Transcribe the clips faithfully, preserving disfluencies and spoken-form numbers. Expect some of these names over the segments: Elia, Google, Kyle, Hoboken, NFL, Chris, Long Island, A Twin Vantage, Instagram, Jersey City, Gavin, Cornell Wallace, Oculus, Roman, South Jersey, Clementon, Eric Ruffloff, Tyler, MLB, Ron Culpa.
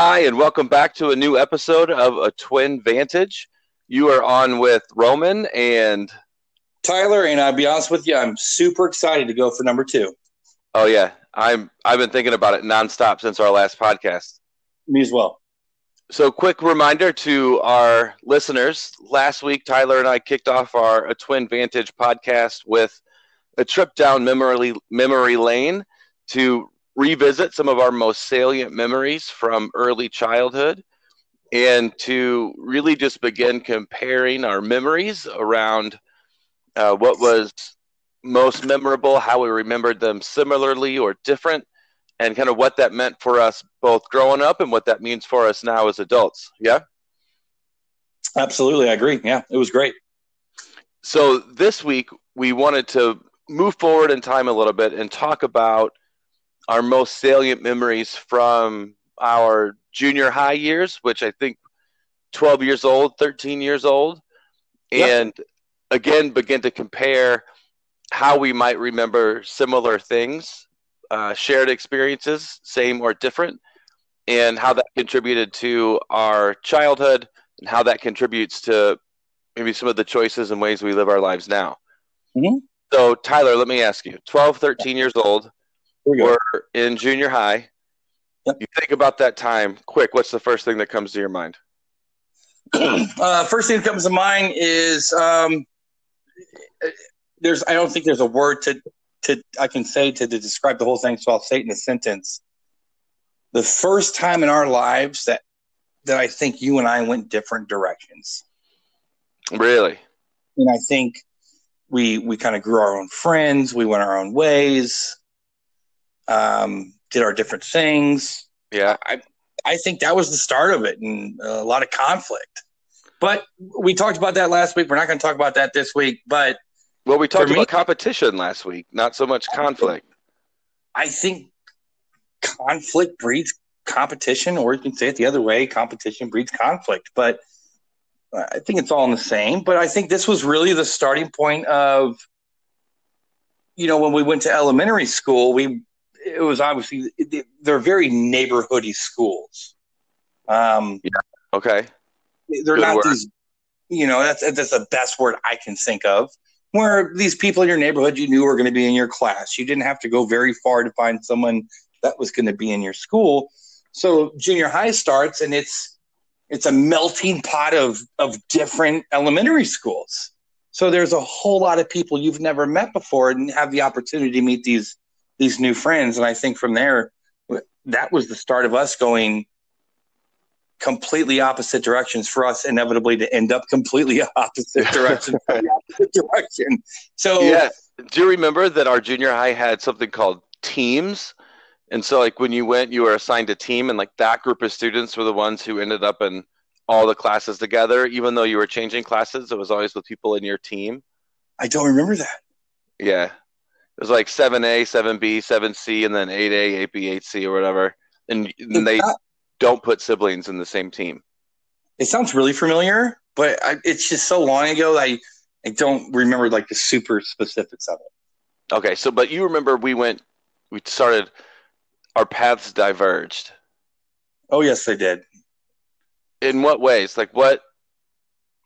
Hi, and welcome back to a new episode of A Twin Vantage. You are on with Roman and Tyler, and I'll be honest with you, I'm super excited to go for number two. Oh, yeah. I'm, I've been thinking about it nonstop since our last podcast. Me as well. So, quick reminder to our listeners. Last week, Tyler and I kicked off our A Twin Vantage podcast with a trip down memory, memory lane to revisit some of our most salient memories from early childhood and to really just begin comparing our memories around uh, what was most memorable, how we remembered them similarly or different, and kind of what that meant for us both growing up and what that means for us now as adults. Yeah? Absolutely. I agree. Yeah, it was great. So this week we wanted to move forward in time a little bit and talk about our most salient memories from our junior high years, which I think twelve years old, thirteen years old, and yep. Again, begin to compare how we might remember similar things, uh, shared experiences, same or different, and how that contributed to our childhood and how that contributes to maybe some of the choices and ways we live our lives now. Mm-hmm. So, Tyler, let me ask you, twelve, thirteen years old, we we're in junior high. Yep. You think about that time quick. What's the first thing that comes to your mind? Uh, first thing that comes to mind is um, there's. I don't think there's a word to to I can say to, to describe the whole thing, so I'll say it in a sentence. The first time in our lives that that I think you and I went different directions. Really? And I think we we kind of grew our own friends. We went our own ways. Um, did our different things. Yeah. I, I think that was the start of it and a lot of conflict, but we talked about that last week. We're not going to talk about that this week, but well, we talked about me, competition last week, not so much conflict. I think conflict breeds competition, or you can say it the other way. Competition breeds conflict, but I think it's all in the same, but I think this was really the starting point of, you know, when we went to elementary school, we, it was obviously they're very neighborhoody schools. Um, yeah. Okay. They're Good not word. These, you know, that's, that's the best word I can think of, where these people in your neighborhood, you knew were going to be in your class. You didn't have to go very far to find someone that was going to be in your school. So junior high starts and it's, it's a melting pot of, of different elementary schools. So there's a whole lot of people you've never met before and have the opportunity to meet these, these new friends. And I think from there, that was the start of us going completely opposite directions, for us inevitably to end up completely opposite direction. opposite direction. So yeah. Do you remember that our junior high had something called teams? And so like when you went, you were assigned a team, and like that group of students were the ones who ended up in all the classes together, even though you were changing classes, it was always with people in your team. I don't remember that. Yeah. It was like seven A, seven B, seven C, and then eight A, eight B, eight C, or whatever. And, and they not, don't put siblings in the same team. It sounds really familiar, but I, it's just so long ago that I, I don't remember like the super specifics of it. Okay, so but you remember we went, we started, our paths diverged. Oh, yes, they did. In what ways? Like what?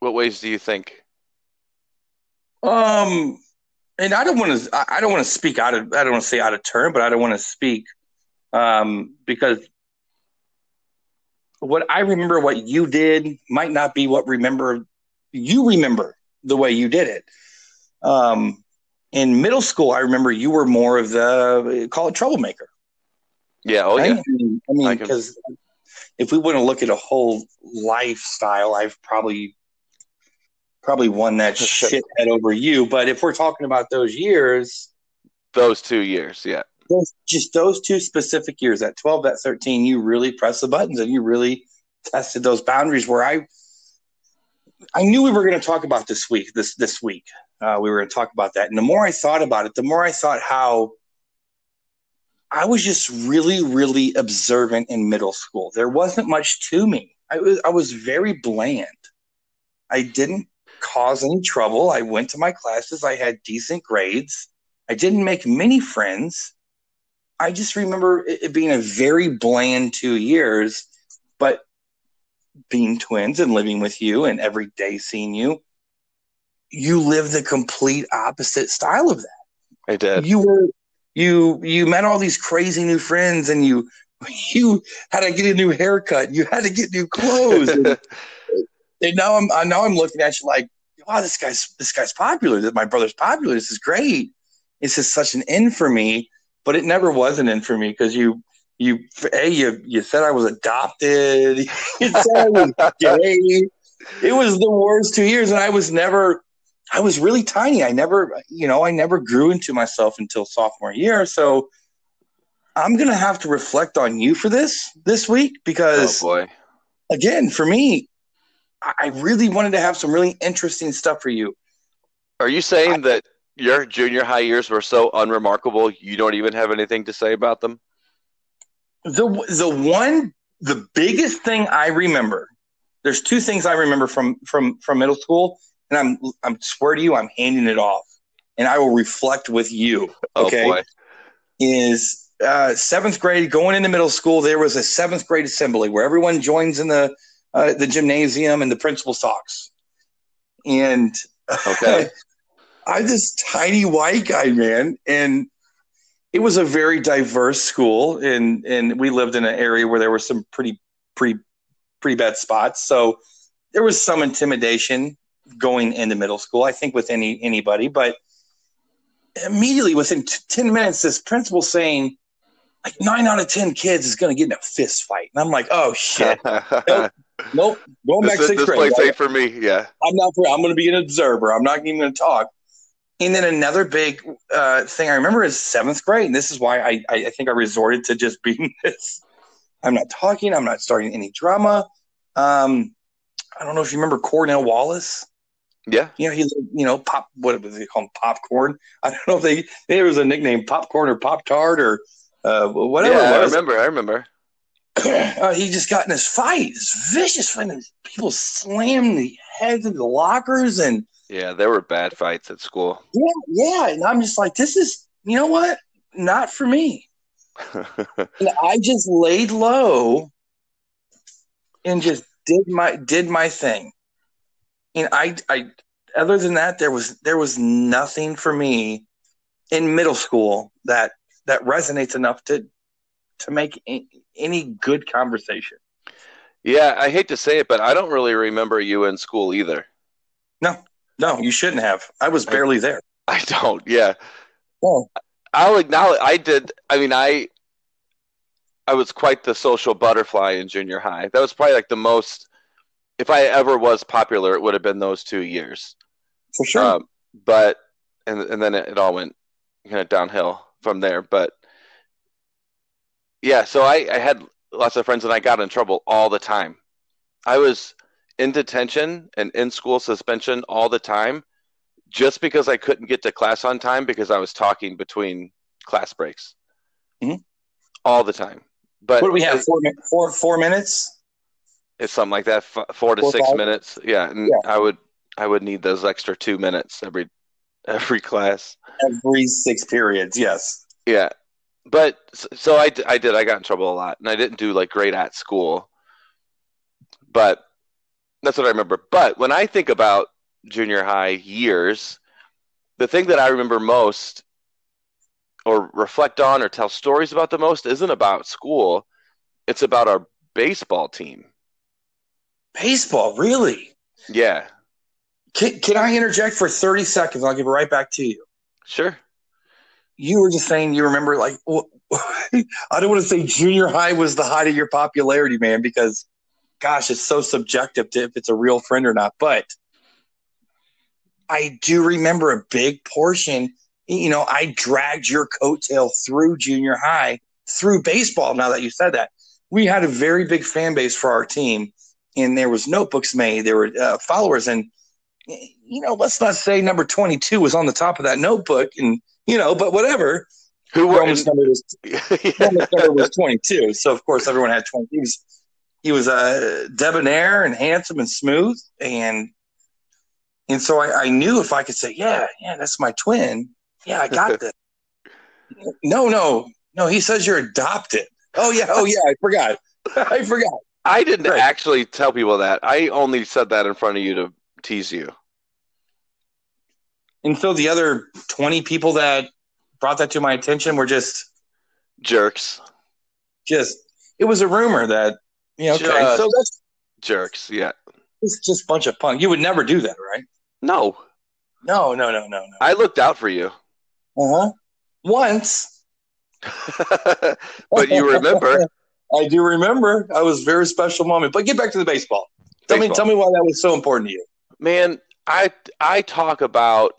What ways do you think? Um. And I don't want to. I don't want to speak out of. I don't want to say out of turn, but I don't want to speak um, because what I remember, what you did, might not be what remember you remember the way you did it. Um, in middle school, I remember you were more of the call it troublemaker. Yeah. Oh, right? Yeah. I mean, because I mean, if we want to look at a whole lifestyle, I've probably. Probably won that shit head over you. But if we're talking about those years. Those two years, yeah. Those, just those two specific years, at twelve, at thirteen, you really pressed the buttons and you really tested those boundaries where I I knew we were going to talk about this week, this this week. Uh, we were going to talk about that. And the more I thought about it, the more I thought how I was just really, really observant in middle school. There wasn't much to me. I was, I was very bland. I didn't cause any trouble. I went to my classes. I had decent grades. I didn't make many friends. I just remember it being a very bland two years. But being twins and living with you and every day seeing you, you live the complete opposite style of that. I did. You were you you met all these crazy new friends, and you you had to get a new haircut. You had to get new clothes. and, and now I'm now I'm looking at you like, wow, this guy's this guy's popular. My brother's popular. This is great. This is such an in for me, but it never was an in for me because you. You, hey, you, you said I was adopted. You said I was gay. It was the worst two years, and I was never. I was really tiny. I never, you know, I never grew into myself until sophomore year. So I'm gonna have to reflect on you for this this week because, oh boy. Again, for me, I really wanted to have some really interesting stuff for you. Are you saying I, that your junior high years were so unremarkable you don't even have anything to say about them? The the one the biggest thing I remember, there's two things I remember from from from middle school, and I'm I'm swear to you I'm handing it off, and I will reflect with you. Okay, oh boy. Is uh, seventh grade going into middle school? There was a seventh grade assembly where everyone joins in the uh, the gymnasium, and the principal talks. And okay, I'm this tiny white guy, man, and. It was a very diverse school, and, and we lived in an area where there were some pretty pretty, pretty bad spots. So there was some intimidation going into middle school, I think, with any anybody. But immediately within t- ten minutes, this principal saying, like, nine out of ten kids is going to get in a fist fight. And I'm like, oh, shit. nope. nope. Going back to sixth grade. This place ain't for me, yeah. I'm not for, I'm going to be an observer. I'm not even going to talk. And then another big uh, thing I remember is seventh grade. And this is why I, I think I resorted to just being this. I'm not talking. I'm not starting any drama. Um, I don't know if you remember Cornell Wallace. Yeah. You know, he, you know, pop, what was he called? Popcorn. I don't know if they, there was a nickname, popcorn or pop tart or uh, whatever. Yeah, I remember. I remember. uh, he just got in this fight, this vicious fight. And people slammed the heads into the lockers and, yeah, there were bad fights at school. Yeah, yeah, and I'm just like, this is, you know what? Not for me. And I just laid low and just did my did my thing. And I, I, other than that, there was there was nothing for me in middle school that that resonates enough to to make any, any good conversation. Yeah, I hate to say it, but I don't really remember you in school either. No. No, you shouldn't have. I was barely there. I don't. Yeah. Well, I'll acknowledge. I did. I mean, I. I was quite the social butterfly in junior high. That was probably like the most. If I ever was popular, it would have been those two years. For sure. Um, but and and then it, it all went kind of downhill from there. But yeah, so I, I had lots of friends, and I got in trouble all the time. I was. In detention and in school suspension all the time just because I couldn't get to class on time because I was talking between class breaks mm-hmm. all the time. But what do we have? Four, four, four minutes? It's something like that. F- four to four, six five. Minutes. Yeah. And yeah. I would, I would need those extra two minutes every, every class. Every six periods. Yes. Yeah. But so I, I did, I got in trouble a lot, and I didn't do like great at school, but that's what I remember. But when I think about junior high years, the thing that I remember most or reflect on or tell stories about the most isn't about school. It's about our baseball team. Baseball, really? Yeah. Can, can I interject for thirty seconds? I'll give it right back to you. Sure. You were just saying you remember, like, well, I don't want to say junior high was the height of your popularity, man, because – gosh, it's so subjective to if it's a real friend or not. But I do remember a big portion, you know, I dragged your coattail through junior high, through baseball. Now that you said that, we had a very big fan base for our team, and there was notebooks made. There were uh, followers. And, you know, let's not say number twenty-two was on the top of that notebook. And, you know, but whatever. Who Roman's number was, Roman's number was twenty-two. So, of course, everyone had twenty. He was, He was uh, debonair and handsome and smooth, and and so I, I knew if I could say, yeah, yeah, that's my twin. Yeah, I got this. no, no, no. He says you're adopted. Oh yeah, oh yeah. I forgot. I forgot. I didn't right. actually tell people that. I only said that in front of you to tease you. And so the other twenty people that brought that to my attention were just jerks. Just it was a rumor that you know. Just, okay, so that's jerks. Yeah, it's just a bunch of punk. You would never do that, right? No, no, no, no, no, no. I looked out for you. Uh huh. Once, but you remember. I do remember. I was a very special moment. But get back to the baseball. Tell baseball. me, tell me why that was so important to you, man. I I talk about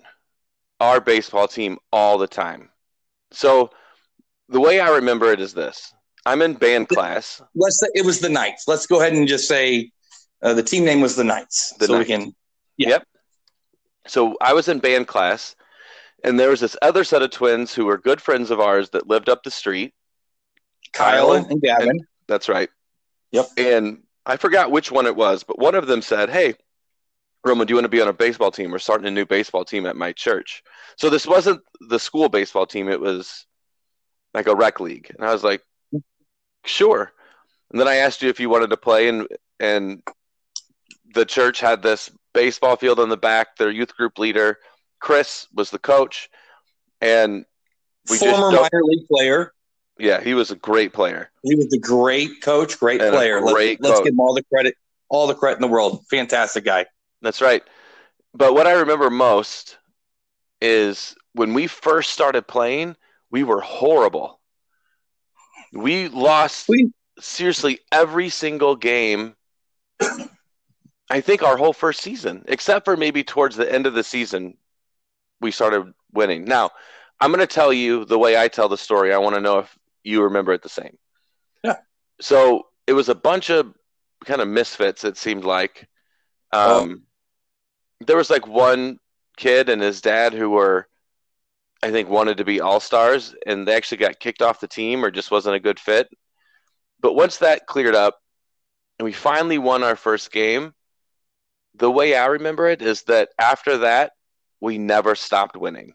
our baseball team all the time. So the way I remember it is this: I'm in band class. Let's say it was the Knights. Let's go ahead and just say uh, the team name was the Knights. The so Knights. we can. Yeah. Yep. So I was in band class, and there was this other set of twins who were good friends of ours that lived up the street. Kyle, Kyle and, and Gavin. And, that's right. Yep. And I forgot which one it was, but one of them said, "Hey, Roman, do you want to be on a baseball team? We're starting a new baseball team at my church." So this wasn't the school baseball team. It was like a rec league. And I was like, sure. And then I asked you if you wanted to play. And and the church had this baseball field in the back. Their youth group leader, Chris, was the coach. And we Former just minor league player. Yeah, he was a great player. He was a great coach, great and player. Great let's, let's give him all the credit, all the credit in the world. Fantastic guy. That's right. But what I remember most is when we first started playing, we were horrible. We lost we, seriously every single game, I think our whole first season, except for maybe towards the end of the season, we started winning. Now, I'm going to tell you the way I tell the story. I want to know if you remember it the same. Yeah. So it was a bunch of kind of misfits, it seemed like. Um, oh. There was like one kid and his dad who were, I think, wanted to be all-stars, and they actually got kicked off the team or just wasn't a good fit. But once that cleared up and we finally won our first game, the way I remember it is that after that, we never stopped winning.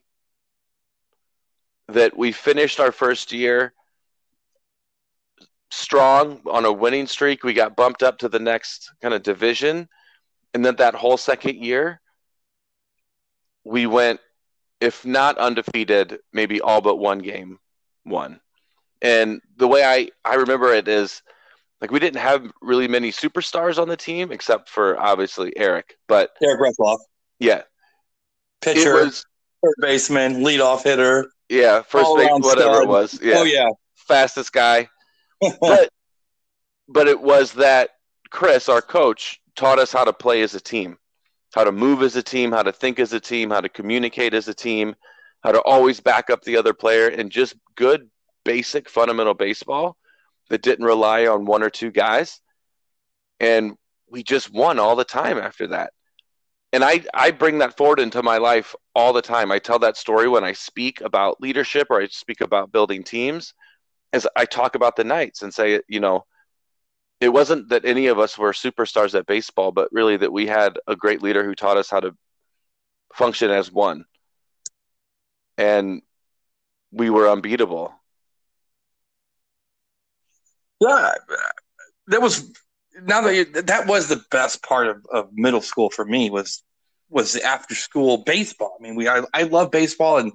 That we finished our first year strong on a winning streak. We got bumped up to the next kind of division. And then that whole second year, we went, if not undefeated, maybe all but one game won. And the way I, I remember it is, like, we didn't have really many superstars on the team, except for, obviously, Eric. But Eric Ruffloff. Yeah. Pitcher, was, third baseman, leadoff hitter. Yeah, first base, whatever stud. It was. Yeah. Oh, yeah. Fastest guy. but But it was that Chris, our coach, taught us how to play as a team, how to move as a team, how to think as a team, how to communicate as a team, how to always back up the other player, and just good, basic, fundamental baseball that didn't rely on one or two guys. And we just won all the time after that. And I, I bring that forward into my life all the time. I tell that story when I speak about leadership or I speak about building teams, as I talk about the Knights and say, you know, it wasn't that any of us were superstars at baseball, but really that we had a great leader who taught us how to function as one. And we were unbeatable. Yeah, that was now that you, that was the best part of, of middle school for me was was the after school baseball. I mean, we I, I love baseball, and,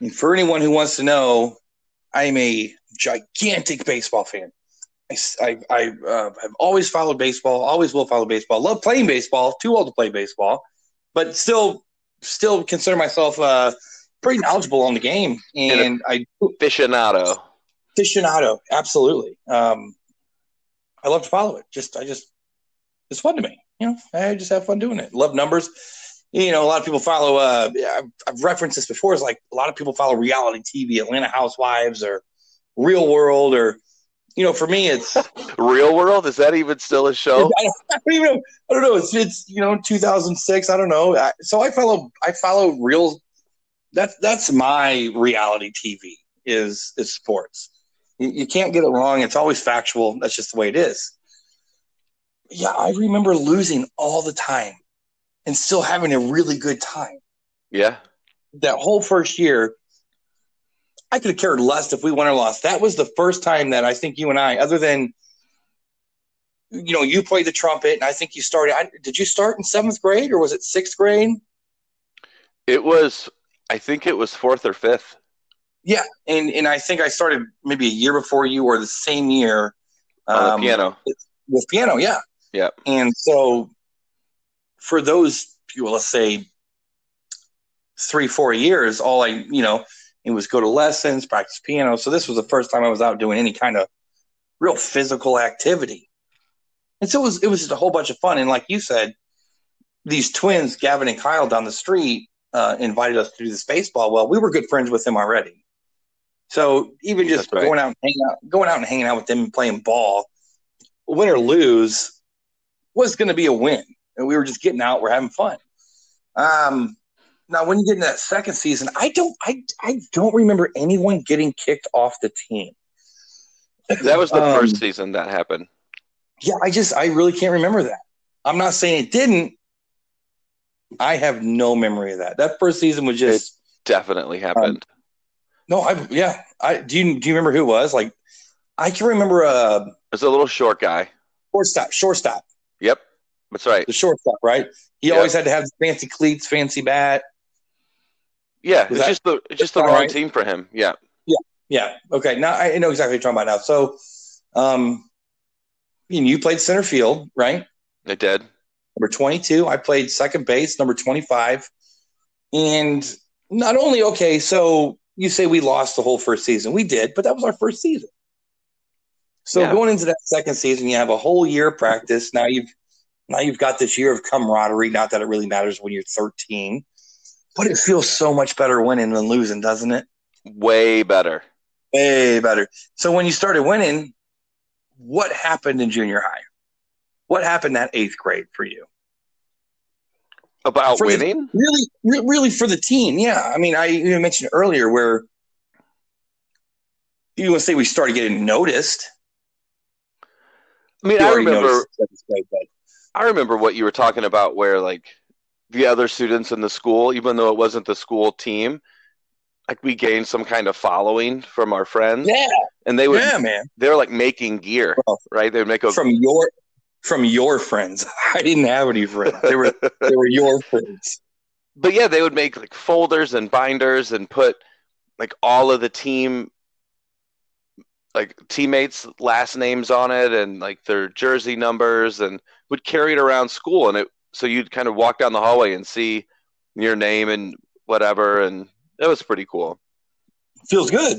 and for anyone who wants to know, I'm a gigantic baseball fan. I, I uh, have always followed baseball, always will follow baseball. Love playing baseball, too old to play baseball, but still still consider myself uh, pretty knowledgeable on the game. And, and I aficionado. Aficionado, absolutely. Um, I love to follow it. Just I just it's fun to me. You know, I just have fun doing it. Love numbers. You know, a lot of people follow uh, I've, I've referenced this before, it's like a lot of people follow reality T V, Atlanta Housewives or Real World or you know, for me, it's Real World. Is that even still a show? I don't, I don't even know. I don't know. It's, it's you know, two thousand six. I don't know. I, so I follow. I follow real. That's that's my reality T V is is sports. You, you can't get it wrong. It's always factual. That's just the way it is. Yeah, I remember losing all the time, and still having a really good time. Yeah, that whole first year. I could have cared less if we won or lost. That was the first time that I think you and I, other than you know, you play the trumpet, and I think you started, I, did you start in seventh grade, or was it sixth grade? It was, I think it was fourth or fifth. Yeah, and, and I think I started maybe a year before you, or the same year. On um, the piano. With piano, yeah. Yeah. And so for those, well, let's say three, four years, all I, you know, it was go to lessons, practice piano. So this was the first time I was out doing any kind of real physical activity. And so it was, it was just a whole bunch of fun. And like you said, these twins, Gavin and Kyle down the street, uh, invited us to do the space ball. Well, we were good friends with them already. So even just That's going right. out and hanging out, going out and hanging out with them and playing ball, win or lose, was going to be a win. And we were just getting out. We're having fun. Um, Now, when you get in that second season, I don't, I, I don't remember anyone getting kicked off the team. That was the um, first season that happened. Yeah, I just, I really can't remember that. I'm not saying it didn't. I have no memory of that. That first season was just it definitely happened. Um, no, I yeah. I do you do you remember who it was? Like, I can remember a. It was a little short guy. Shortstop. Shortstop. Yep, that's right. The shortstop, right? He yep. always had to have fancy cleats, fancy bat. Yeah, it's just the it's just the wrong team for him. Yeah, yeah, yeah. Okay, now I know exactly what you're talking about now. So, um, you played center field, right? I did. Number twenty-two. I played second base, number twenty-five. And not only okay, so you say we lost the whole first season. We did, but that was our first season. So yeah. Going into that second season, you have a whole year of practice. Now you've now you've got this year of camaraderie. Not that it really matters when you're thirteen. But it feels so much better winning than losing, doesn't it? Way better. Way better. So when you started winning, what happened in junior high? What happened that eighth grade for you? About for winning? The, really, really for the team, yeah. I mean, I you mentioned earlier where you want to say we started getting noticed. I mean, I remember, grade, I remember what you were talking about where, like, the other students in the school, even though it wasn't the school team, like we gained some kind of following from our friends. Yeah, and they would, yeah, man. They were like making gear, well, right? They would make a from your from your friends. I didn't have any friends. They were they were your friends. But yeah, they would make like folders and binders and put like all of the team, like teammates' last names on it and like their jersey numbers, and would carry it around school, and it. So you'd kind of walk down the hallway and see your name and whatever, and that was pretty cool. Feels good.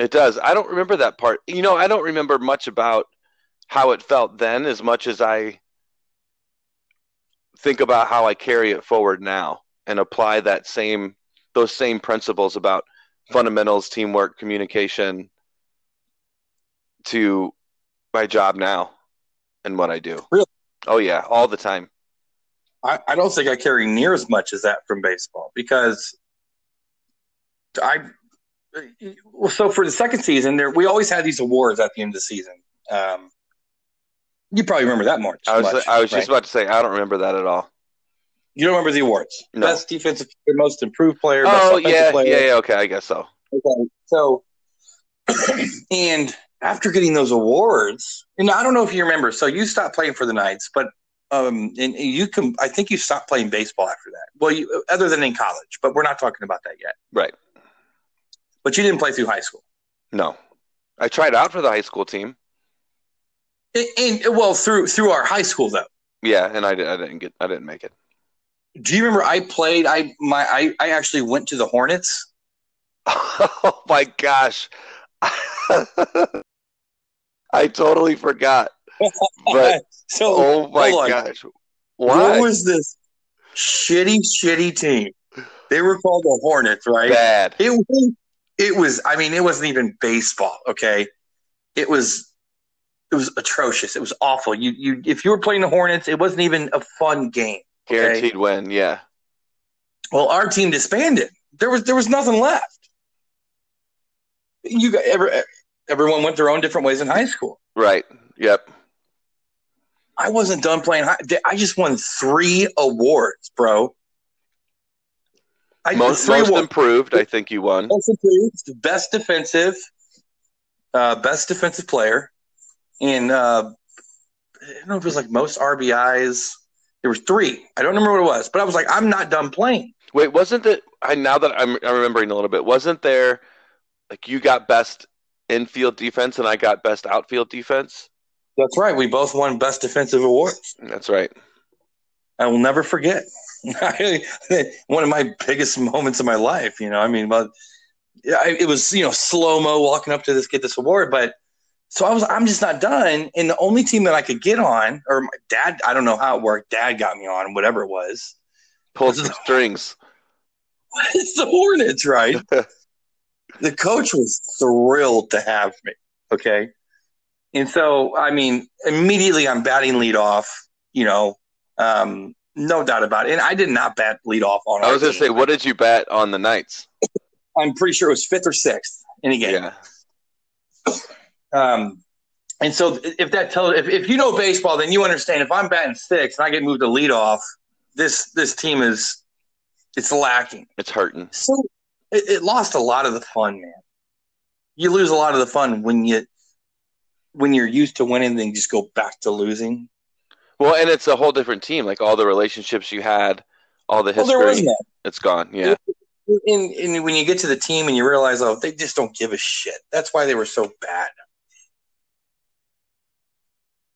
It does. I don't remember that part. You know, I don't remember much about how it felt then as much as I think about how I carry it forward now and apply that same those same principles about fundamentals, teamwork, communication to my job now and what I do. Really? Oh, yeah, all the time. I, I don't think I carry near as much as that from baseball because I – so for the second season, there we always had these awards at the end of the season. Um, you probably remember that more. I was, much, I was right? just about to say I don't remember that at all. You don't remember the awards? No. Best defensive player, most improved player, best oh, offensive yeah, player. yeah, yeah, okay, I guess so. Okay, so – and after getting those awards – and I don't know if you remember. So you stopped playing for the Knights, but – Um, and you can, I think you stopped playing baseball after that. Well, you, other than in college, but we're not talking about that yet. Right. But you didn't play through high school. No, I tried out for the high school team. And, and well, through, through our high school though. Yeah. And I, I didn't get, I didn't make it. Do you remember I played, I, my, I, I actually went to the Hornets. Oh my gosh. I totally forgot. But so, oh my gosh, why was this shitty, shitty team? They were called the Hornets, right? Bad. It was. It was. I mean, it wasn't even baseball. Okay, it was. It was atrocious. It was awful. You, you. If you were playing the Hornets, it wasn't even a fun game. Okay? Guaranteed win. Yeah. Well, our team disbanded. There was. There was nothing left. You got every, Everyone went their own different ways in high school. Right. Yep. I wasn't done playing. High, I just won three awards, bro. I most most awards. Improved, I think you won. Most improved, best defensive, uh, best defensive player, and uh, I don't know if it was like most R B Is. There was three. I don't remember what it was, but I was like, I'm not done playing. Wait, wasn't it? I now that I'm, I'm remembering a little bit, wasn't there like you got best infield defense and I got best outfield defense? That's right. We both won best defensive awards. That's right. I will never forget. One of my biggest moments of my life. You know, I mean, but it was, you know, slow mo walking up to this, get this award, but. So I was, I'm just not done. And the only team that I could get on, or my dad, I don't know how it worked. Dad got me on, whatever it was. Pulled some strings. It's the Hornets, right? The coach was thrilled to have me. Okay. And so, I mean, immediately I'm batting leadoff, you know, um, no doubt about it. And I did not bat leadoff on. I was going to say, what did you bat on the Knights? I'm pretty sure it was fifth or sixth in a game. Yeah. Um, and so if that tells, if, if you know baseball, then you understand if I'm batting six and I get moved to leadoff, this, this team is, it's lacking. It's hurting. So it, it lost a lot of the fun, man. You lose a lot of the fun when you, when you're used to winning, then you just go back to losing. Well, and it's a whole different team. Like all the relationships you had, all the history, well, there wasn't that. It's gone. Yeah. And, and when you get to the team and you realize, oh, they just don't give a shit. That's why they were so bad.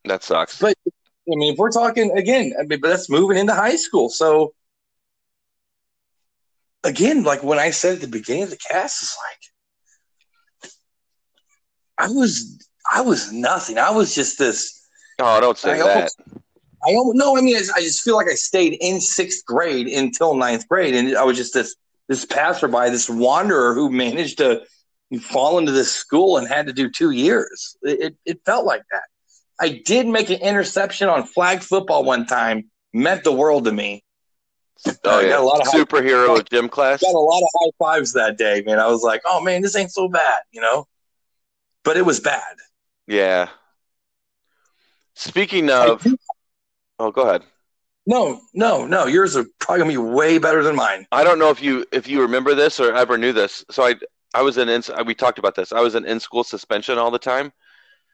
That sucks. But, I mean, if we're talking, again, I mean, but that's moving into high school. So, again, like when I said at the beginning of the cast, it's like, I was I was nothing. I was just this. Oh, don't say I that. Almost, I don't know. I mean, I just, I just feel like I stayed in sixth grade until ninth grade. And I was just this, this passerby, this wanderer who managed to fall into this school and had to do two years. It, it, it felt like that. I did make an interception on flag football one time. Meant the world to me. Oh, yeah. Got a lot of superhero gym class. Got a lot of high fives that day, man. I was like, oh, man, this ain't so bad, you know? But it was bad. Yeah. Speaking of – oh, go ahead. No, no, no. Yours are probably going to be way better than mine. I don't know if you if you remember this or ever knew this. So I, I was in – we talked about this. I was in in-school suspension all the time.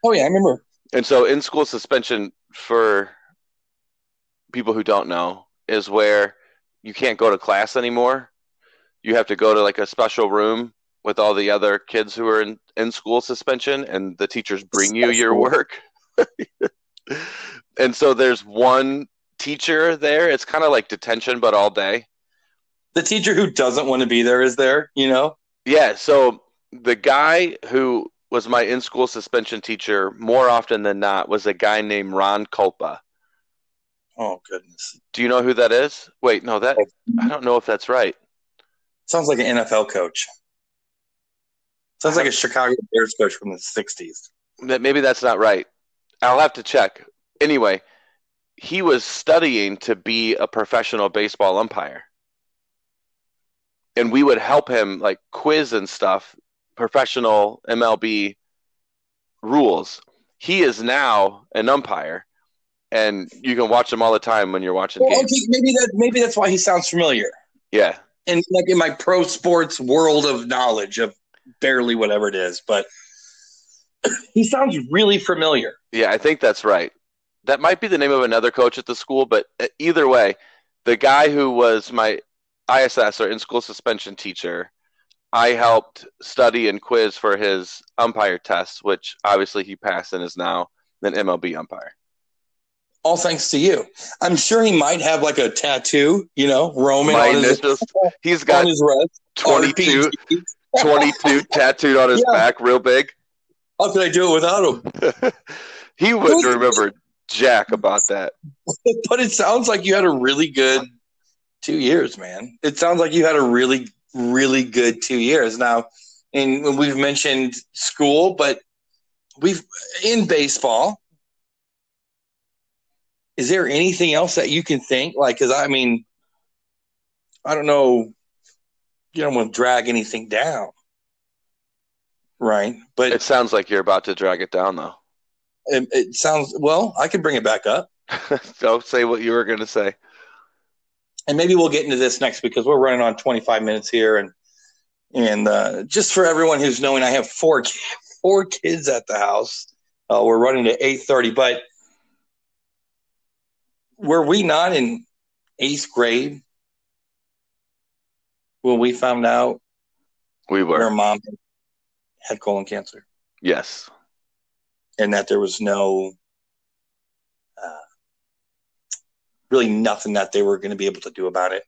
Oh, yeah, I remember. And so in-school suspension, for people who don't know, is where you can't go to class anymore. You have to go to like a special room with all the other kids who are in, in school suspension, and the teachers bring you your work. And so there's one teacher there. It's kind of like detention, but all day. The teacher who doesn't want to be there is there, you know? Yeah, so the guy who was my in-school suspension teacher, more often than not, was a guy named Ron Culpa. Oh, goodness. Do you know who that is? Wait, no, that I don't know if that's right. Sounds like an N F L coach. Sounds like a Chicago Bears coach from the sixties. That, maybe that's not right. I'll have to check. Anyway, he was studying to be a professional baseball umpire. And we would help him, like, quiz and stuff. Professional M L B rules. He is now an umpire, and you can watch him all the time when you're watching well, games. Okay, maybe that maybe that's why he sounds familiar. Yeah, and like in my pro sports world of knowledge of barely whatever it is, but he sounds really familiar. Yeah, I think that's right. That might be the name of another coach at the school, but either way, the guy who was my I S S or in-school suspension teacher, I helped study and quiz for his umpire test, which obviously he passed and is now an M L B umpire. All thanks to you. I'm sure he might have like a tattoo, you know, Roman. On his, just, he's got on his wrist, twenty-two, twenty-two tattooed on his yeah. back, real big. How could I do it without him? He wouldn't remember jack about that. But it sounds like you had a really good two years, man. It sounds like you had a really really good two years now. And we've mentioned school, but we've in baseball, is there anything else that you can think like, cause I mean, I don't know. You don't want to drag anything down. Right. But it sounds like you're about to drag it down though. It, it sounds, well, I can bring it back up. Don't say what you were going to say. And maybe we'll get into this next because we're running on twenty-five minutes here. And and uh, just for everyone who's knowing, I have four, four kids at the house. Uh, we're running to eight thirty. But were we not in eighth grade when we found out we were her mom had colon cancer? Yes. And that there was no, uh, really nothing that they were going to be able to do about it.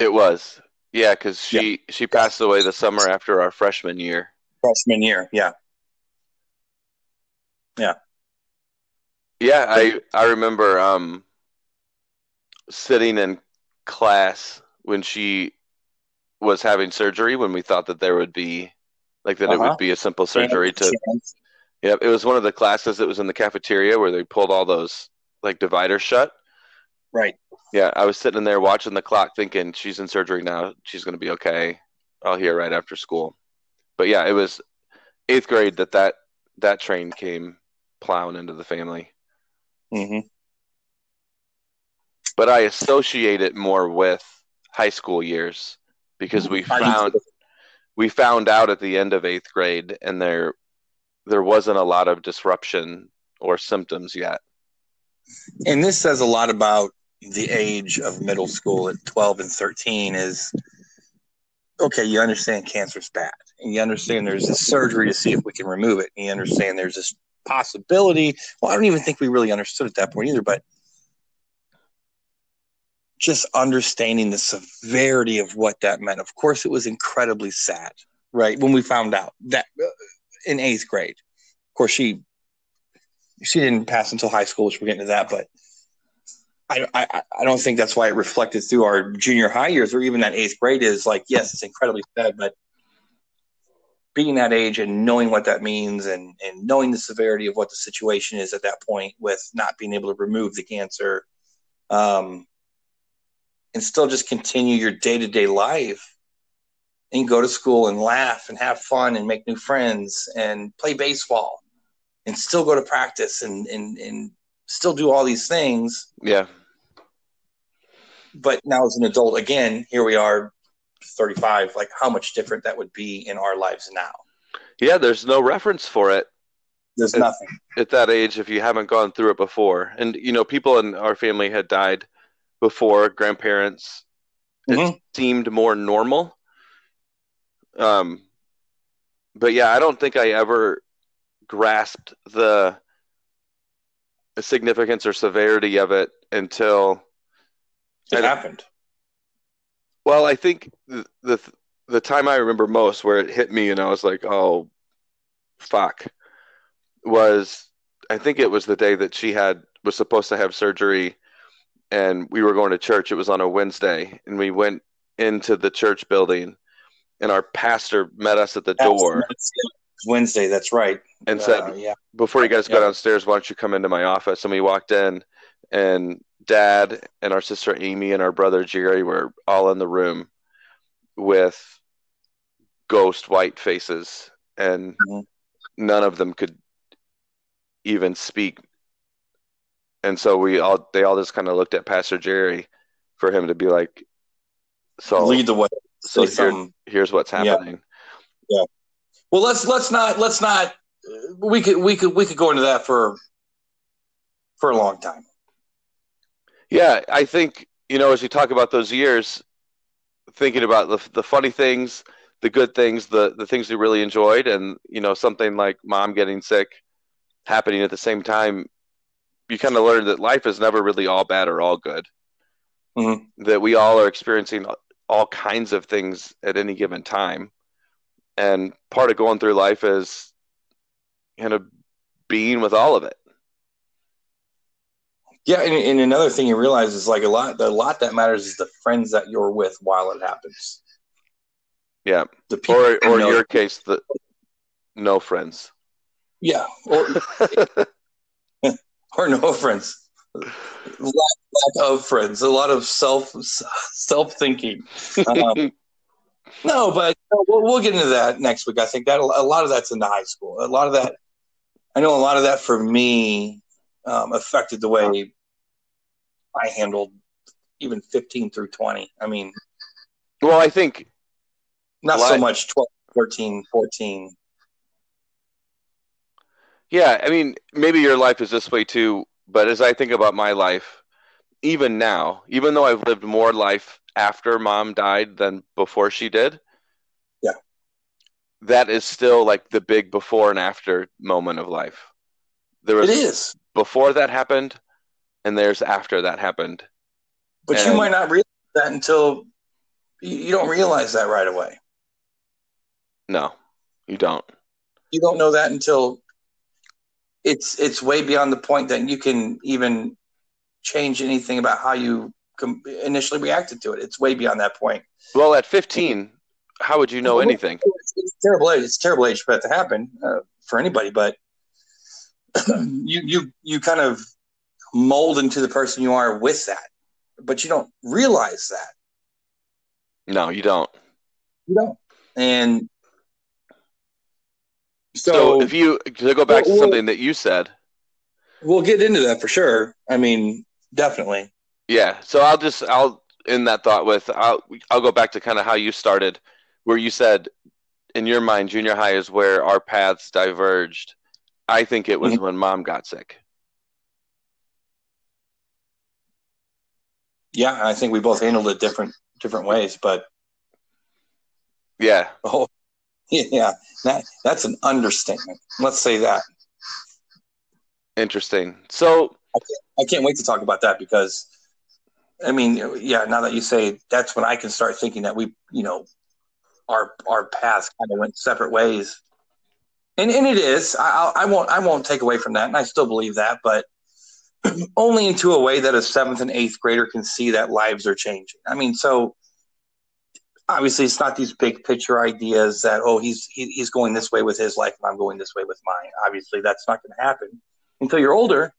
It was. Yeah, because she, yeah. she passed away the summer after our freshman year. Freshman year, yeah. Yeah. Yeah, I, I remember um, sitting in class when she was having surgery, when we thought that there would be, like that uh-huh. it would be a simple surgery to, yeah, it was one of the classes that was in the cafeteria where they pulled all those like dividers shut. Right. Yeah. I was sitting in there watching the clock thinking she's in surgery now. She's going to be okay. I'll hear right after school. But yeah, it was eighth grade that that, that train came plowing into the family. Mm-hmm. But I associate it more with high school years because we found, we found out at the end of eighth grade and there, there wasn't a lot of disruption or symptoms yet. And this says a lot about the age of middle school at twelve and thirteen is, okay, you understand cancer's bad and you understand there's this surgery to see if we can remove it. And you understand there's this possibility. Well, I don't even think we really understood at that point either, but just understanding the severity of what that meant. Of course, it was incredibly sad, right? When we found out that in eighth grade, of course, she, she didn't pass until high school, which we're getting to that, but I, I, I don't think that's why it reflected through our junior high years or even that eighth grade is like, yes, it's incredibly sad, but being that age and knowing what that means and, and knowing the severity of what the situation is at that point with not being able to remove the cancer, um, and still just continue your day-to-day life and go to school and laugh and have fun and make new friends and play baseball and still go to practice and, and, and still do all these things. Yeah. But now as an adult, again, here we are thirty-five, like how much different that would be in our lives now. Yeah. There's no reference for it. There's at, nothing at that age. If you haven't gone through it before and, you know, people in our family had died before, grandparents, it mm-hmm. seemed more normal. Um, but yeah, I don't think I ever grasped the significance or severity of it until it I, happened. Well, I think the, the the time I remember most where it hit me and I was like, oh, fuck, was I think it was the day that she had was supposed to have surgery. And we were going to church. It was on a Wednesday. And we went into the church building. And our pastor met us at the that's, door. That's Wednesday, that's right. And uh, said, yeah. before you guys go yeah. downstairs, why don't you come into my office? And we walked in. And Dad and our sister Amy and our brother Jerry were all in the room with ghost white faces. And mm-hmm. none of them could even speak. And so we all, they all just kind of looked at Pastor Jerry for him to be like, so lead the way. So here, here's what's happening. Yeah. yeah. Well, let's, let's not, let's not, we could, we could, we could go into that for, for a long time. Yeah. I think, you know, as we talk about those years, thinking about the the funny things, the good things, the, the things we really enjoyed. And, you know, something like mom getting sick happening at the same time, you kind of learn that life is never really all bad or all good, mm-hmm. that we all are experiencing all kinds of things at any given time. And part of going through life is kind of being with all of it. Yeah. And, and another thing you realize is like a lot, the lot that matters is the friends that you're with while it happens. Yeah. The or or in your case, the no friends. Yeah. Or, or no friends, lack, lack of friends, a lot of self self thinking. Um, no, but we'll, we'll get into that next week. I think that a lot of that's in the high school. A lot of that, I know, a lot of that for me um, affected the way I handled even fifteen through twenty. I mean, well, I think not well, so much twelve, thirteen, fourteen. Yeah, I mean, maybe your life is this way too, But as I think about my life, even now, even though I've lived more life after mom died than before she did, yeah, that is still like the big before and after moment of life. There was it is. Before that happened, and there's after that happened. But and you might not realize that until you don't realize that right away. No, you don't. You don't know that until it's it's way beyond the point that you can even change anything about how you com- initially reacted to it. It's way beyond that point. Well, at fifteen, how would you know well, anything? It's, it's terrible age. It's terrible age for that to happen uh, for anybody, but you you you kind of mold into the person you are with that, but you don't realize that. No, you don't. You don't. And so, so if you to go back well, to something that you said, we'll get into that for sure. I mean, definitely. Yeah. So I'll just I'll end that thought with I'll I'll go back to kind of how you started, where you said in your mind junior high is where our paths diverged. I think it was mm-hmm. when mom got sick. Yeah, I think we both handled it different different ways, but yeah. Oh, yeah. That that's an understatement. Let's say that. Interesting. So I can't, I can't wait to talk about that because, I mean, yeah. Now that you say, that's when I can start thinking that we, you know, our our paths kind of went separate ways, and and it is. I I won't I won't take away from that, and I still believe that, but only into a way that a seventh and eighth grader can see that lives are changing. I mean, so obviously it's not these big picture ideas that, oh, he's, he, he's going this way with his life and I'm going this way with mine. Obviously that's not going to happen until you're older.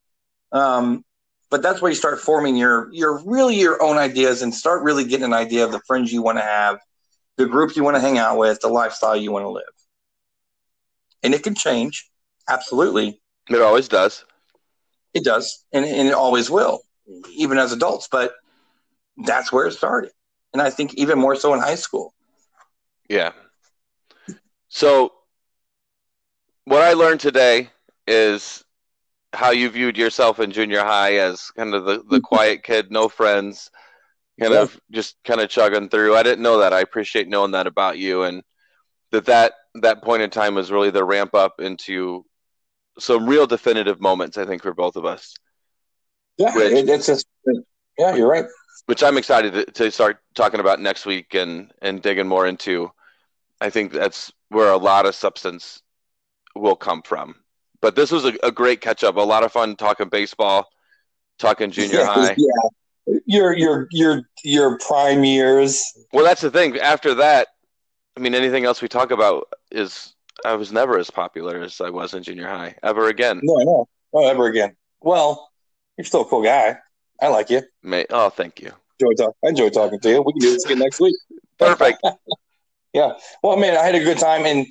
Um, but that's where you start forming your, your really your own ideas and start really getting an idea of the friends you want to have, the group you want to hang out with, the lifestyle you want to live. And it can change. Absolutely. It always does. It does, and, and it always will, even as adults. But that's where it started, and I think even more so in high school. Yeah. So what I learned today is how you viewed yourself in junior high as kind of the, the quiet kid, no friends, kind yeah. of just kind of chugging through. I didn't know that. I appreciate knowing that about you, and that that, that point in time was really the ramp up into – some real definitive moments, I think, for both of us. Yeah, which, it, it's just, yeah, you're right. Which I'm excited to, to start talking about next week and, and digging more into. I think that's where a lot of substance will come from. But this was a, a great catch-up, a lot of fun talking baseball, talking junior yeah, high. Yeah, your, your, your, your prime years. Well, that's the thing. After that, I mean, anything else we talk about is – I was never as popular as I was in junior high ever again. No, no, not ever again. Well, you're still a cool guy. I like you. Mate, oh, thank you. Enjoy talk- I enjoy talking to you. We can do this again next week. Perfect. Yeah. Well, man, I had a good time, and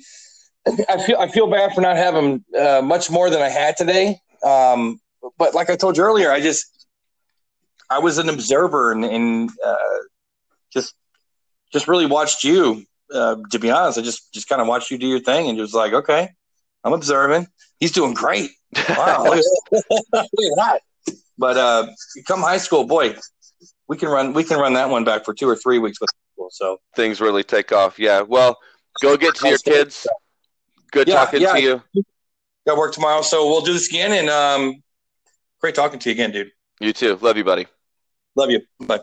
I feel I feel bad for not having uh, much more than I had today. Um, but like I told you earlier, I just I was an observer and, and uh, just just really watched you. Uh, to be honest, I just, just kind of watched you do your thing and just like, okay, I'm observing. He's doing great. Wow. Look at that. Look at that. But uh, come high school, boy, we can run we can run that one back for two or three weeks with school. So things really take off. Yeah. Well, go get to your kids. Good yeah, talking yeah. to you. Got work tomorrow, so we'll do this again. And um, great talking to you again, dude. You too. Love you, buddy. Love you. Bye.